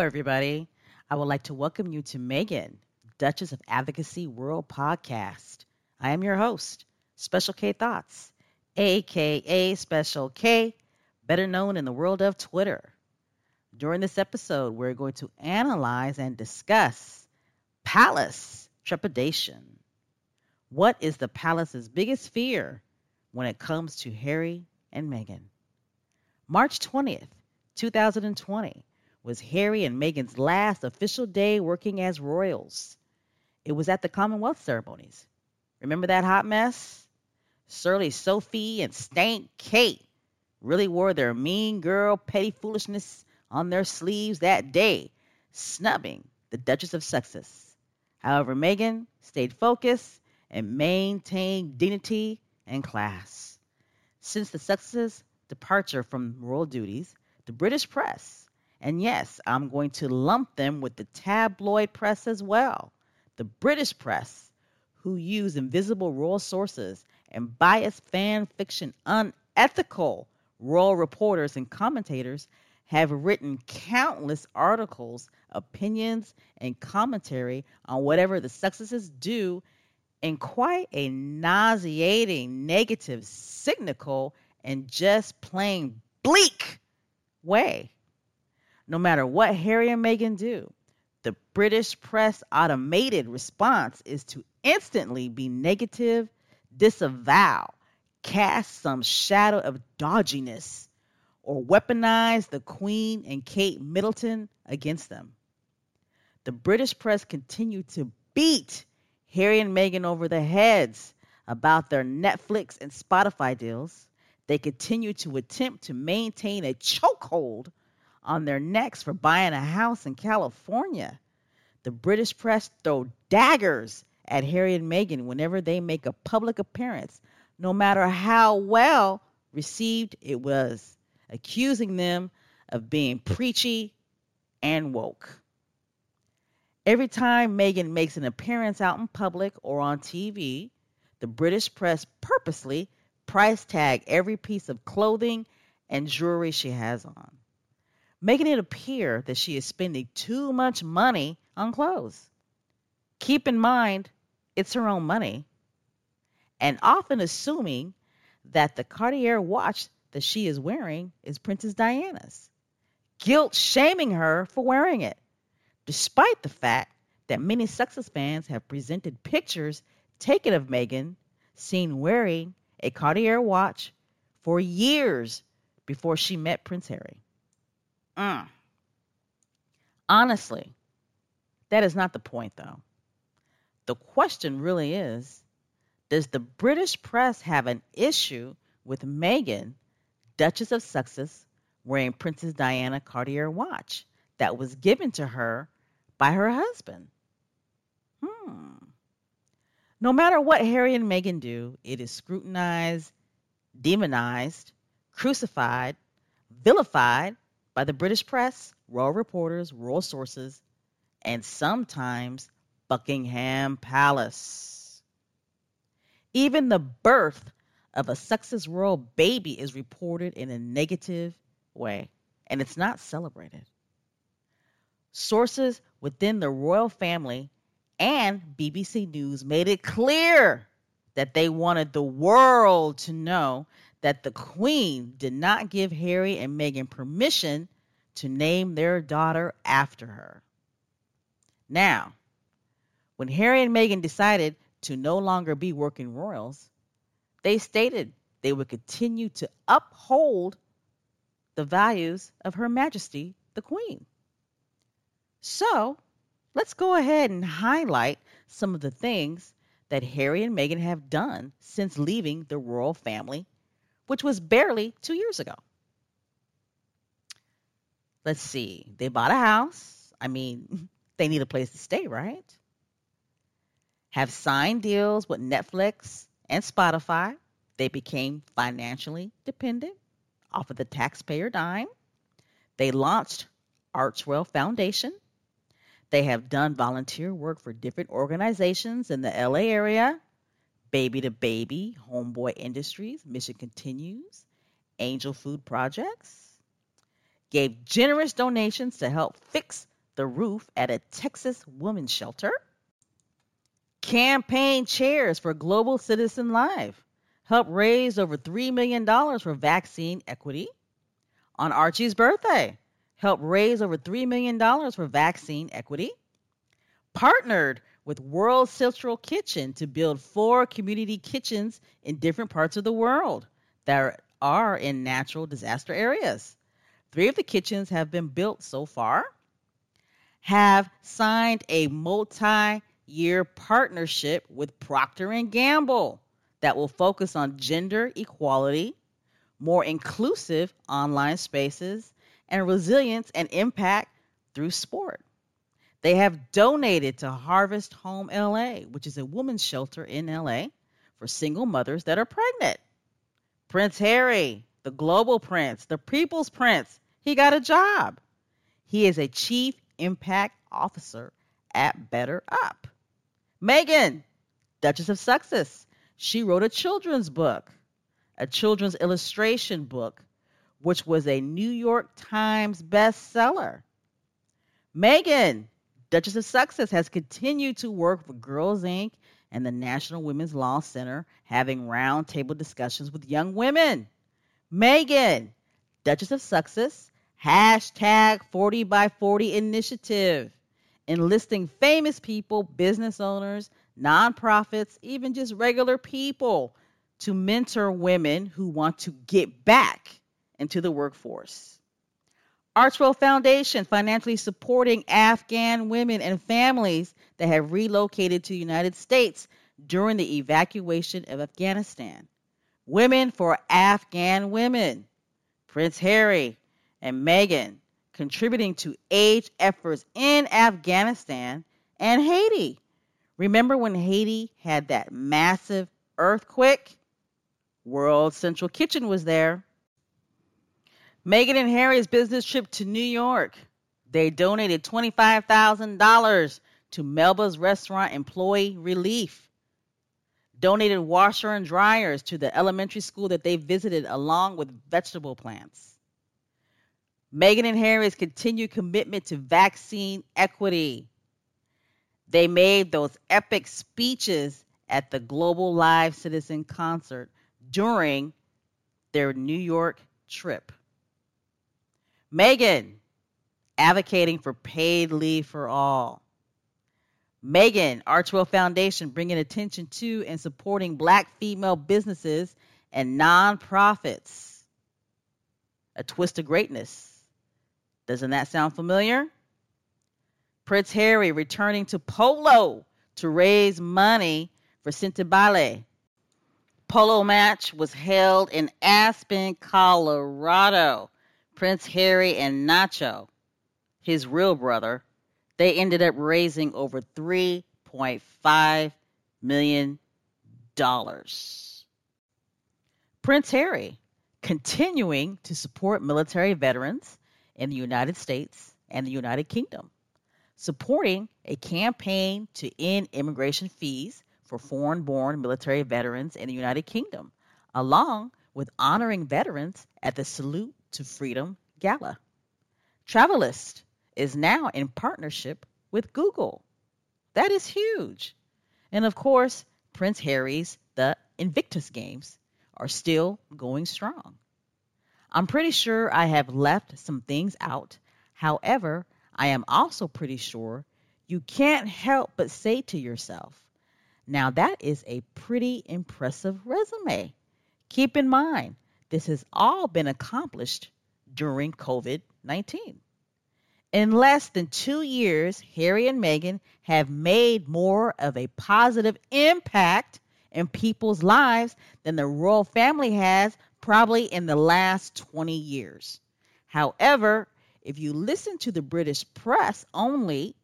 Hello, everybody. I would like to welcome you to Meghan, Duchess of Advocacy World Podcast. I am your host, Special K Thoughts, a.k.a. Special K, better known in the world of Twitter. During this episode, we're going to analyze and discuss palace trepidation. What is the palace's biggest fear when it comes to Harry and Meghan? March 20th, 2020 was Harry and Meghan's last official day working as royals. It was at the Commonwealth ceremonies. Remember that hot mess? Surly Sophie and Stank Kate really wore their mean girl petty foolishness on their sleeves that day, snubbing the Duchess of Sussex. However, Meghan stayed focused and maintained dignity and class. Since the Sussexes' departure from royal duties, the British press, and yes, I'm going to lump them with the tabloid press as well, the British press, who use invisible royal sources and biased fan fiction, unethical royal reporters and commentators, have written countless articles, opinions, and commentary on whatever the Sussexes do in quite a nauseating, negative, cynical, and just plain bleak way. No matter what Harry and Meghan do, the British press automated response is to instantly be negative, disavow, cast some shadow of dodginess, or weaponize the Queen and Kate Middleton against them. The British press continued to beat Harry and Meghan over the heads about their Netflix and Spotify deals. They continue to attempt to maintain a chokehold on their necks for buying a house in California. The British press throw daggers at Harry and Meghan whenever they make a public appearance, no matter how well received it was, accusing them of being preachy and woke. Every time Meghan makes an appearance out in public or on TV, the British press purposely price tag every piece of clothing and jewelry she has on, making it appear that she is spending too much money on clothes. Keep in mind, it's her own money, and often assuming that the Cartier watch that she is wearing is Princess Diana's, guilt-shaming her for wearing it, despite the fact that many Sussex fans have presented pictures taken of Meghan seen wearing a Cartier watch for years before she met Prince Harry. Honestly, that is not the point, though. The question really is, does the British press have an issue with Meghan, Duchess of Sussex, wearing Princess Diana Cartier watch that was given to her by her husband? No matter what Harry and Meghan do, it is scrutinized, demonized, crucified, vilified by the British press, royal reporters, royal sources, and sometimes Buckingham Palace. Even the birth of a Sussex royal baby is reported in a negative way, and it's not celebrated. Sources within the royal family and BBC News made it clear that they wanted the world to know that the Queen did not give Harry and Meghan permission to name their daughter after her. Now, when Harry and Meghan decided to no longer be working royals, they stated they would continue to uphold the values of Her Majesty, the Queen. So, let's go ahead and highlight some of the things that Harry and Meghan have done since leaving the royal family, which was barely 2 years ago. Let's see. They bought a house. I mean, they need a place to stay, right? Have signed deals with Netflix and Spotify. They became financially dependent off of the taxpayer dime. They launched Archwell Foundation. They have done volunteer work for different organizations in the LA area. Baby to Baby, Homeboy Industries, Mission Continues, Angel Food Projects, gave generous donations to help fix the roof at a Texas women's shelter. Campaign chairs for Global Citizen Live help raise over $3 million for vaccine equity. On Archie's birthday, help raise over $3 million for vaccine equity. Partnered with World Central Kitchen to build 4 community kitchens in different parts of the world that are in natural disaster areas. 3 of the kitchens have been built so far. Have signed a multi-year partnership with Procter & Gamble that will focus on gender equality, more inclusive online spaces, and resilience and impact through sport. They have donated to Harvest Home L.A., which is a women's shelter in L.A. for single mothers that are pregnant. Prince Harry, the global prince, the people's prince, he got a job. He is a chief impact officer at Better Up. Meghan, Duchess of Sussex, she wrote a children's book, a children's illustration book, which was a New York Times bestseller. Meghan, Duchess of Sussex, has continued to work for Girls, Inc. and the National Women's Law Center, having roundtable discussions with young women. Meghan, Duchess of Sussex, #40x40 initiative, enlisting famous people, business owners, nonprofits, even just regular people to mentor women who want to get back into the workforce. Archwell Foundation financially supporting Afghan women and families that have relocated to the United States during the evacuation of Afghanistan. Women for Afghan Women. Prince Harry and Meghan contributing to aid efforts in Afghanistan and Haiti. Remember when Haiti had that massive earthquake? World Central Kitchen was there. Meghan and Harry's business trip to New York. They donated $25,000 to Melba's restaurant employee relief. Donated washer and dryers to the elementary school that they visited along with vegetable plants. Meghan and Harry's continued commitment to vaccine equity. They made those epic speeches at the Global Live Citizen concert during their New York trip. Meghan, advocating for paid leave for all. Meghan, Archwell Foundation, bringing attention to and supporting Black female businesses and nonprofits. A twist of greatness. Doesn't that sound familiar? Prince Harry returning to polo to raise money for Cintibale. Polo match was held in Aspen, Colorado. Prince Harry and Nacho, his real brother, they ended up raising over $3.5 million. Prince Harry continuing to support military veterans in the United States and the United Kingdom, supporting a campaign to end immigration fees for foreign-born military veterans in the United Kingdom, along with honoring veterans at the Salute to Freedom Gala. Travelist is now in partnership with Google. That is huge. And of course, Prince Harry's the Invictus Games are still going strong. I'm pretty sure I have left some things out. However, I am also pretty sure you can't help but say to yourself, now that is a pretty impressive resume. Keep in mind, this has all been accomplished during COVID-19. In less than 2 years, Harry and Meghan have made more of a positive impact in people's lives than the royal family has probably in the last 20 years. However, if you listen to the British press only,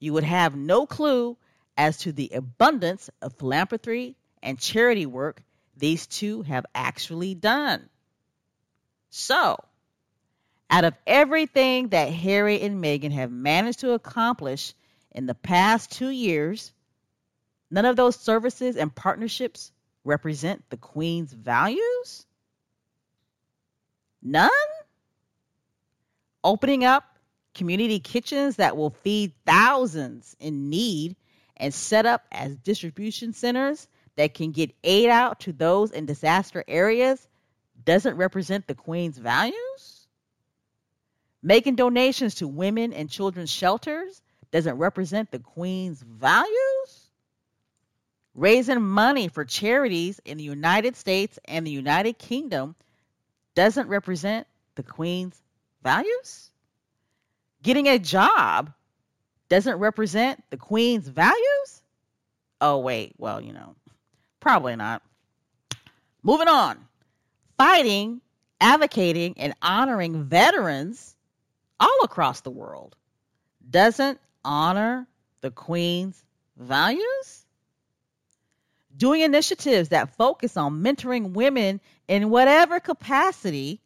you would have no clue as to the abundance of philanthropy and charity work these two have actually done. So, out of everything that Harry and Meghan have managed to accomplish in the past 2 years, none of those services and partnerships represent the Queen's values? None? Opening up community kitchens that will feed thousands in need and set up as distribution centers that can get aid out to those in disaster areas doesn't represent the Queen's values? Making donations to women and children's shelters doesn't represent the Queen's values? Raising money for charities in the United States and the United Kingdom doesn't represent the Queen's values? Getting a job doesn't represent the Queen's values? Oh, wait. Well, you know, probably not. Moving on. Fighting, advocating, and honoring veterans all across the world doesn't honor the Queen's values? Doing initiatives that focus on mentoring women in whatever capacity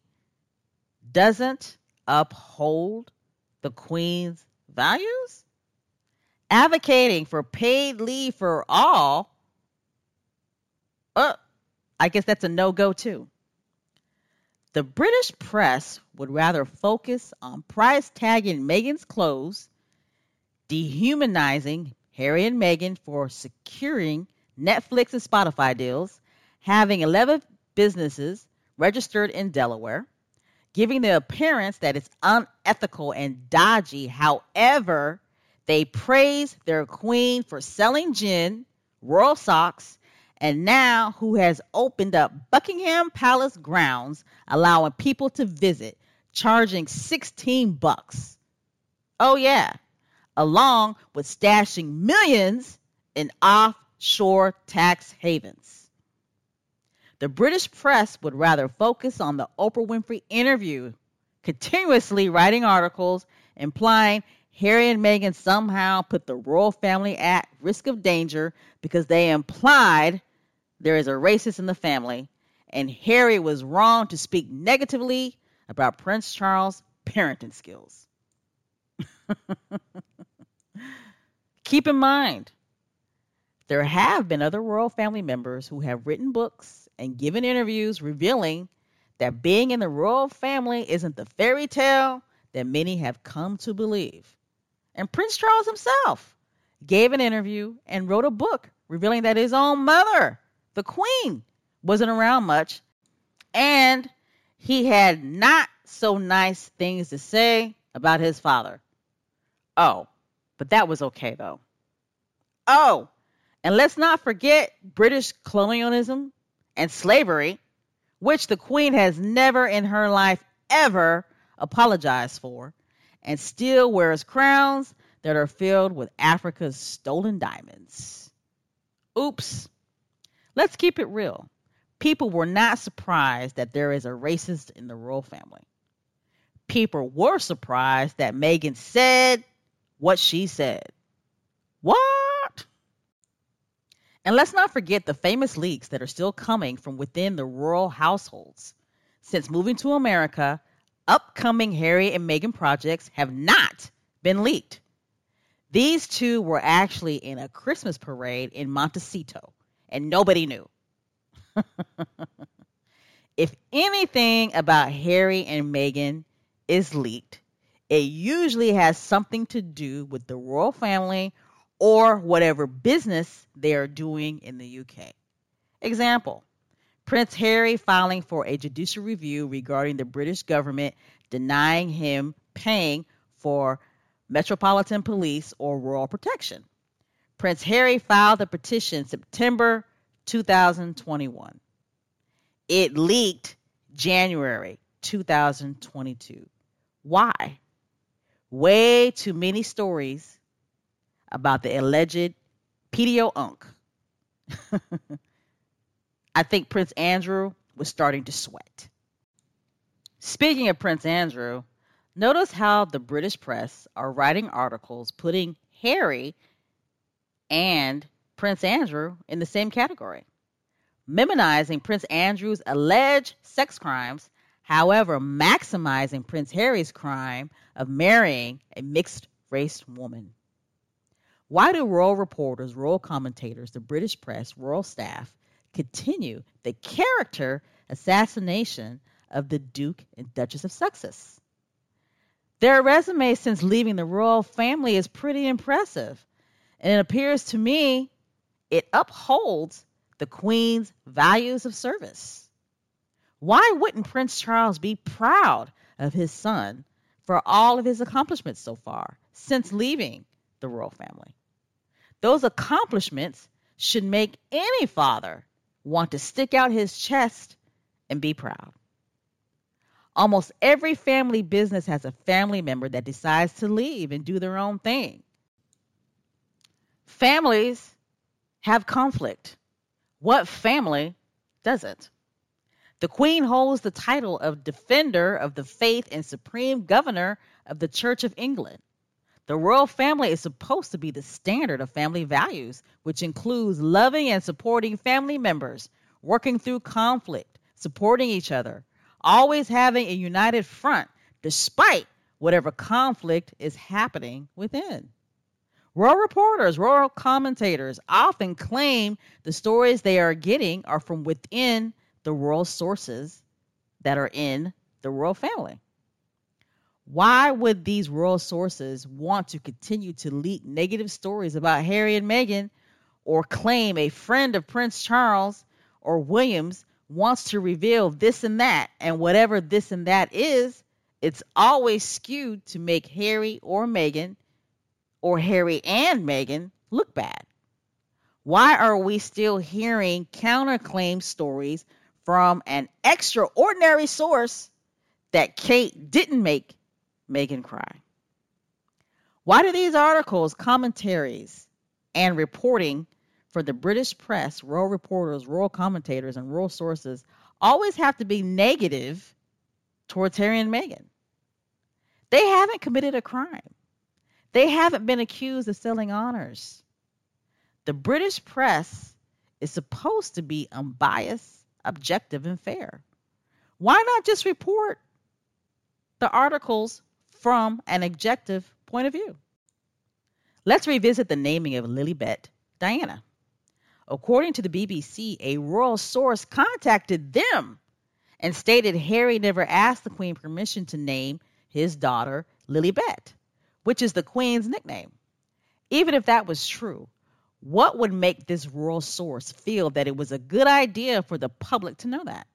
doesn't uphold the Queen's values? Advocating for paid leave for all, I guess that's a no-go too. The British press would rather focus on price tagging Meghan's clothes, dehumanizing Harry and Meghan for securing Netflix and Spotify deals, having 11 businesses registered in Delaware, giving the appearance that it's unethical and dodgy. However, they praise their queen for selling gin, royal socks, and now who has opened up Buckingham Palace grounds, allowing people to visit, charging $16. Oh, yeah, along with stashing millions in offshore tax havens. The British press would rather focus on the Oprah Winfrey interview, continuously writing articles implying Harry and Meghan somehow put the royal family at risk of danger because they implied there is a racist in the family and Harry was wrong to speak negatively about Prince Charles' parenting skills. Keep in mind, there have been other royal family members who have written books and given interviews revealing that being in the royal family isn't the fairy tale that many have come to believe. And Prince Charles himself gave an interview and wrote a book revealing that his own mother, the Queen, wasn't around much, and he had not so nice things to say about his father. Oh, but that was okay, though. Oh, and let's not forget British colonialism and slavery, which the Queen has never in her life ever apologized for, and still wears crowns that are filled with Africa's stolen diamonds. Oops. Let's keep it real. People were not surprised that there is a racist in the royal family. People were surprised that Meghan said what she said. What? And let's not forget the famous leaks that are still coming from within the royal households. Since moving to America, upcoming Harry and Meghan projects have not been leaked. These two were actually in a Christmas parade in Montecito, and nobody knew. If anything about Harry and Meghan is leaked, it usually has something to do with the royal family or whatever business they are doing in the UK. Example, Prince Harry filing for a judicial review regarding the British government denying him paying for Metropolitan Police or royal protection. Prince Harry filed the petition September 2021. It leaked January 2022. Why? Way too many stories about the alleged pedo unk. I think Prince Andrew was starting to sweat. Speaking of Prince Andrew, notice how the British press are writing articles putting Harry and Prince Andrew in the same category, minimizing Prince Andrew's alleged sex crimes, however maximizing Prince Harry's crime of marrying a mixed-race woman. Why do royal reporters, royal commentators, the British press, royal staff continue the character assassination of the Duke and Duchess of Sussex? Their resume since leaving the royal family is pretty impressive, and it appears to me it upholds the Queen's values of service. Why wouldn't Prince Charles be proud of his son for all of his accomplishments so far since leaving the royal family? Those accomplishments should make any father want to stick out his chest and be proud. Almost every family business has a family member that decides to leave and do their own thing. Families have conflict. What family doesn't? The Queen holds the title of Defender of the Faith and Supreme Governor of the Church of England. The royal family is supposed to be the standard of family values, which includes loving and supporting family members, working through conflict, supporting each other, always having a united front despite whatever conflict is happening within. Royal reporters, royal commentators often claim the stories they are getting are from within the royal sources that are in the royal family. Why would these royal sources want to continue to leak negative stories about Harry and Meghan, or claim a friend of Prince Charles or Williams wants to reveal this and that, and whatever this and that is, it's always skewed to make Harry or Meghan, or Harry and Meghan, look bad? Why are we still hearing counterclaim stories from an extraordinary source that Kate didn't make Meghan cry? Why do these articles, commentaries, and reporting for the British press, royal reporters, royal commentators, and royal sources always have to be negative towards Harry and Meghan? They haven't committed a crime. They haven't been accused of selling honors. The British press is supposed to be unbiased, objective, and fair. Why not just report the articles from an objective point of view? Let's revisit the naming of Lilibet Diana. According to the BBC, a royal source contacted them and stated Harry never asked the Queen permission to name his daughter Lilibet, which is the Queen's nickname. Even if that was true, what would make this royal source feel that it was a good idea for the public to know that?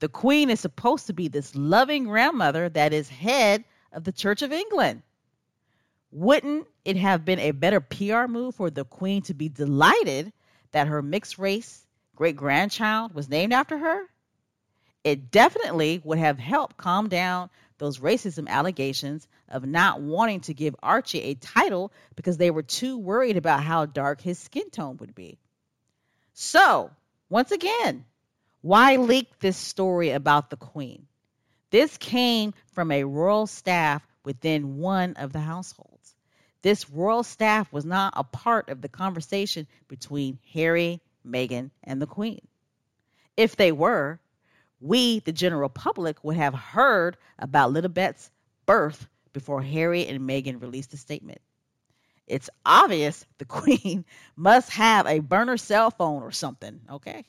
The Queen is supposed to be this loving grandmother that is head of the Church of England. Wouldn't it have been a better PR move for the Queen to be delighted that her mixed-race great-grandchild was named after her? It definitely would have helped calm down those racism allegations of not wanting to give Archie a title because they were too worried about how dark his skin tone would be. So, once again, why leak this story about the Queen? This came from a royal staff within one of the households. This royal staff was not a part of the conversation between Harry, Meghan, and the Queen. If they were, we, the general public, would have heard about Lilibet's birth before Harry and Meghan released a statement. It's obvious the Queen must have a burner cell phone or something, okay?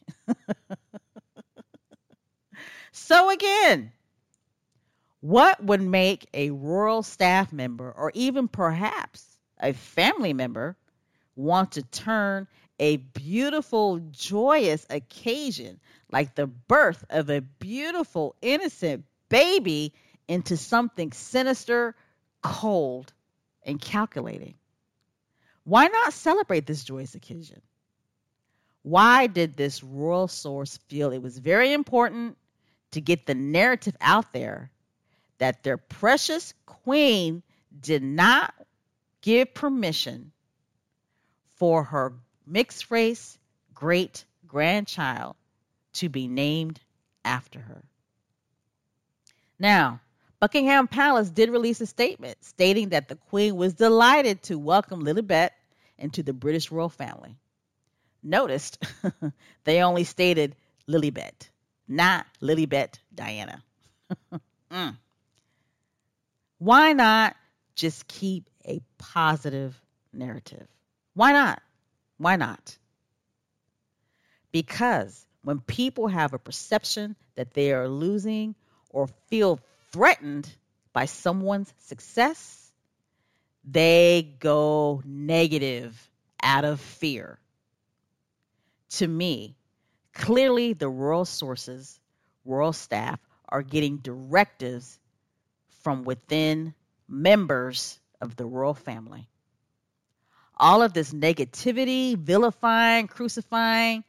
So again, what would make a royal staff member, or even perhaps a family member, want to turn a beautiful, joyous occasion like the birth of a beautiful, innocent baby into something sinister, cold, and calculating? Why not celebrate this joyous occasion? Why did this royal source feel it was very important to get the narrative out there that their precious Queen did not give permission for her mixed-race great-grandchild to be named after her? Now, Buckingham Palace did release a statement stating that the Queen was delighted to welcome Lilibet into the British royal family. Noticed, they only stated Lilibet, not Lilibet Diana. Why not just keep a positive narrative? Why not? Why not? Because when people have a perception that they are losing or feel threatened by someone's success, they go negative out of fear. To me, clearly the royal sources, royal staff, are getting directives from within members of the royal family. All of this negativity, vilifying, crucifying,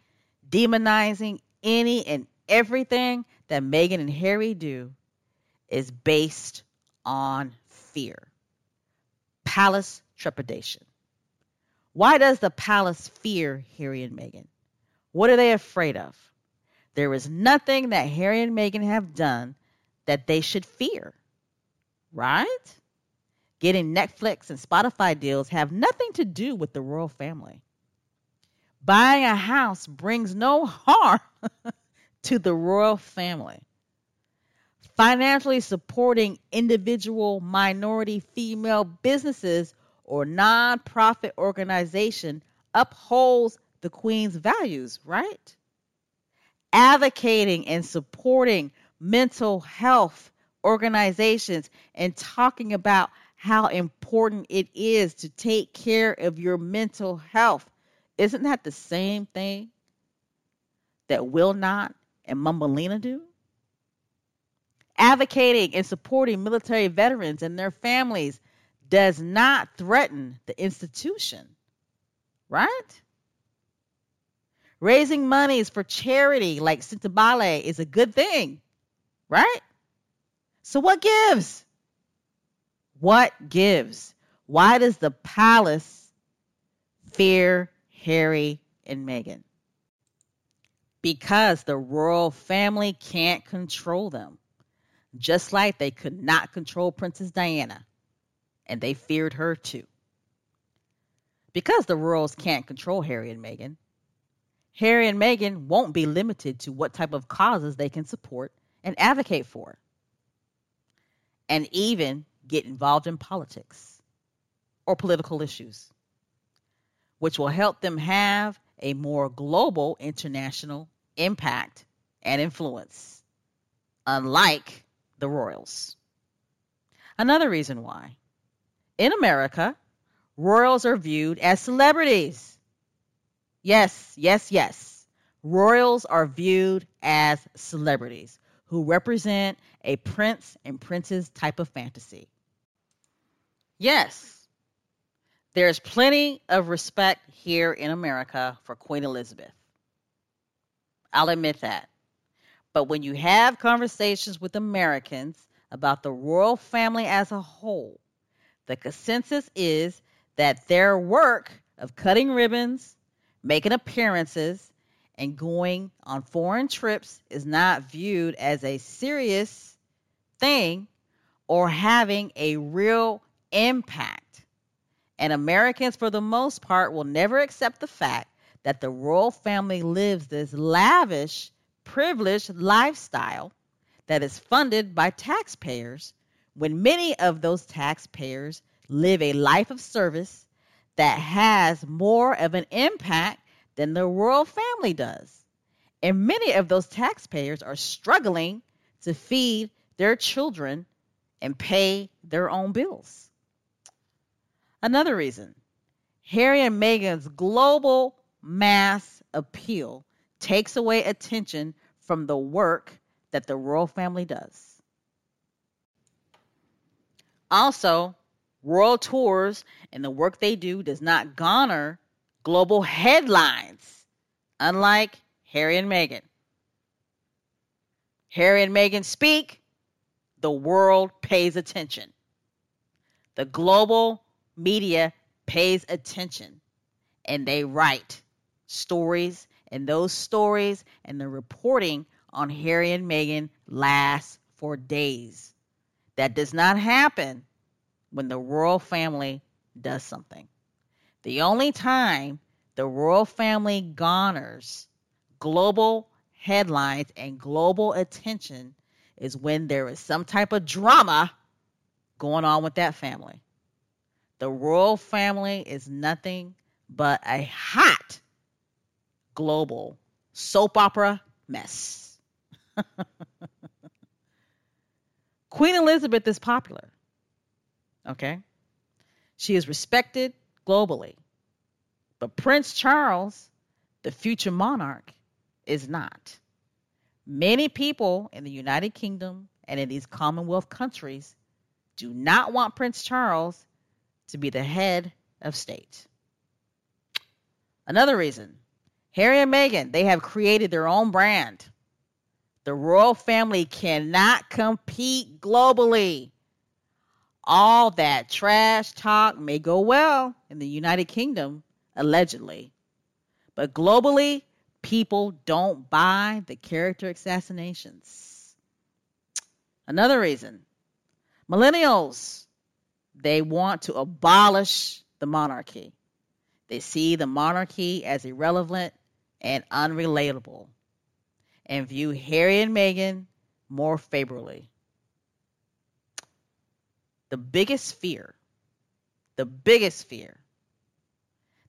demonizing any and everything that Meghan and Harry do is based on fear. Palace trepidation. Why does the palace fear Harry and Meghan? What are they afraid of? There is nothing that Harry and Meghan have done that they should fear, right? Getting Netflix and Spotify deals have nothing to do with the royal family. Buying a house brings no harm to the royal family. Financially supporting individual minority female businesses or nonprofit organization upholds the Queen's values, right? Advocating and supporting mental health organizations and talking about how important it is to take care of your mental health. Isn't that the same thing that Will Not and Mumbalina do? Advocating and supporting military veterans and their families does not threaten the institution, right? Raising monies for charity like Cintibale is a good thing, right? So what gives? What gives? Why does the palace fear Harry and Meghan? Because the royal family can't control them, just like they could not control Princess Diana, and they feared her too. Because the royals can't control Harry and Meghan, Harry and Meghan won't be limited to what type of causes they can support and advocate for, and even get involved in politics or political issues, which will help them have a more global international impact and influence, unlike the royals. Another reason why. In America, royals are viewed as celebrities. Yes, yes, yes. Royals are viewed as celebrities who represent a prince and princess type of fantasy. Yes, there's plenty of respect here in America for Queen Elizabeth. I'll admit that. But when you have conversations with Americans about the royal family as a whole, the consensus is that their work of cutting ribbons, making appearances, and going on foreign trips is not viewed as a serious thing or having a real impact. And Americans, for the most part, will never accept the fact that the royal family lives this lavish, privileged lifestyle that is funded by taxpayers, when many of those taxpayers live a life of service that has more of an impact than the royal family does. And many of those taxpayers are struggling to feed their children and pay their own bills. Another reason, Harry and Meghan's global mass appeal takes away attention from the work that the royal family does. Also, royal tours and the work they do does not garner global headlines, unlike Harry and Meghan. Harry and Meghan speak, the world pays attention. The global media pays attention, and they write stories, and those stories and the reporting on Harry and Meghan lasts for days. That does not happen when the royal family does something. The only time the royal family garners global headlines and global attention is when there is some type of drama going on with that family. The royal family is nothing but a hot global soap opera mess. Queen Elizabeth is popular, okay? She is respected globally. But Prince Charles, the future monarch, is not. Many people in the United Kingdom and in these Commonwealth countries do not want Prince Charles to be the head of state. Another reason, Harry and Meghan, they have created their own brand. The royal family cannot compete globally. All that trash talk may go well in the United Kingdom, allegedly. But globally, people don't buy the character assassinations. Another reason, millennials, they want to abolish the monarchy. They see the monarchy as irrelevant and unrelatable, and view Harry and Meghan more favorably. The biggest fear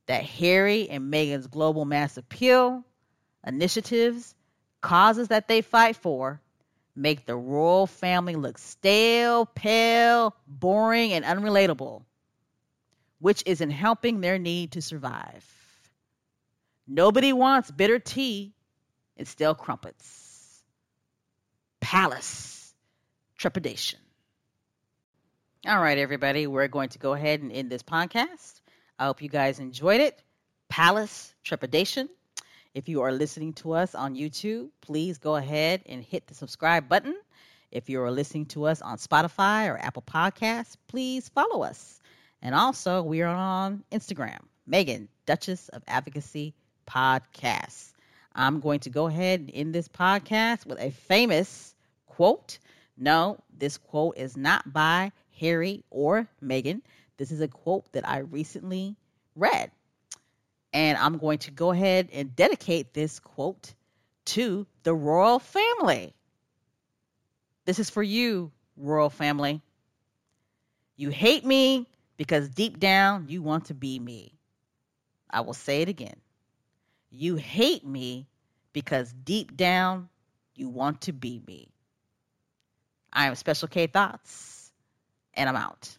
that Harry and Meghan's global mass appeal initiatives, causes that they fight for, make the royal family look stale, pale, boring, and unrelatable, which isn't helping their need to survive. Nobody wants bitter tea. It's still crumpets. Palace trepidation. All right, everybody, we're going to go ahead and end this podcast. I hope you guys enjoyed it. Palace trepidation. If you are listening to us on YouTube, please go ahead and hit the subscribe button. If you are listening to us on Spotify or Apple Podcasts, please follow us. And also, we are on Instagram, Meghan, Duchess of Advocacy Podcast. I'm going to go ahead and end this podcast with a famous quote. No, this quote is not by Harry or Meghan. This is a quote that I recently read. And I'm going to go ahead and dedicate this quote to the royal family. This is for you, royal family. You hate me because deep down you want to be me. I will say it again. You hate me because deep down you want to be me. I am Special K Thoughts, and I'm out.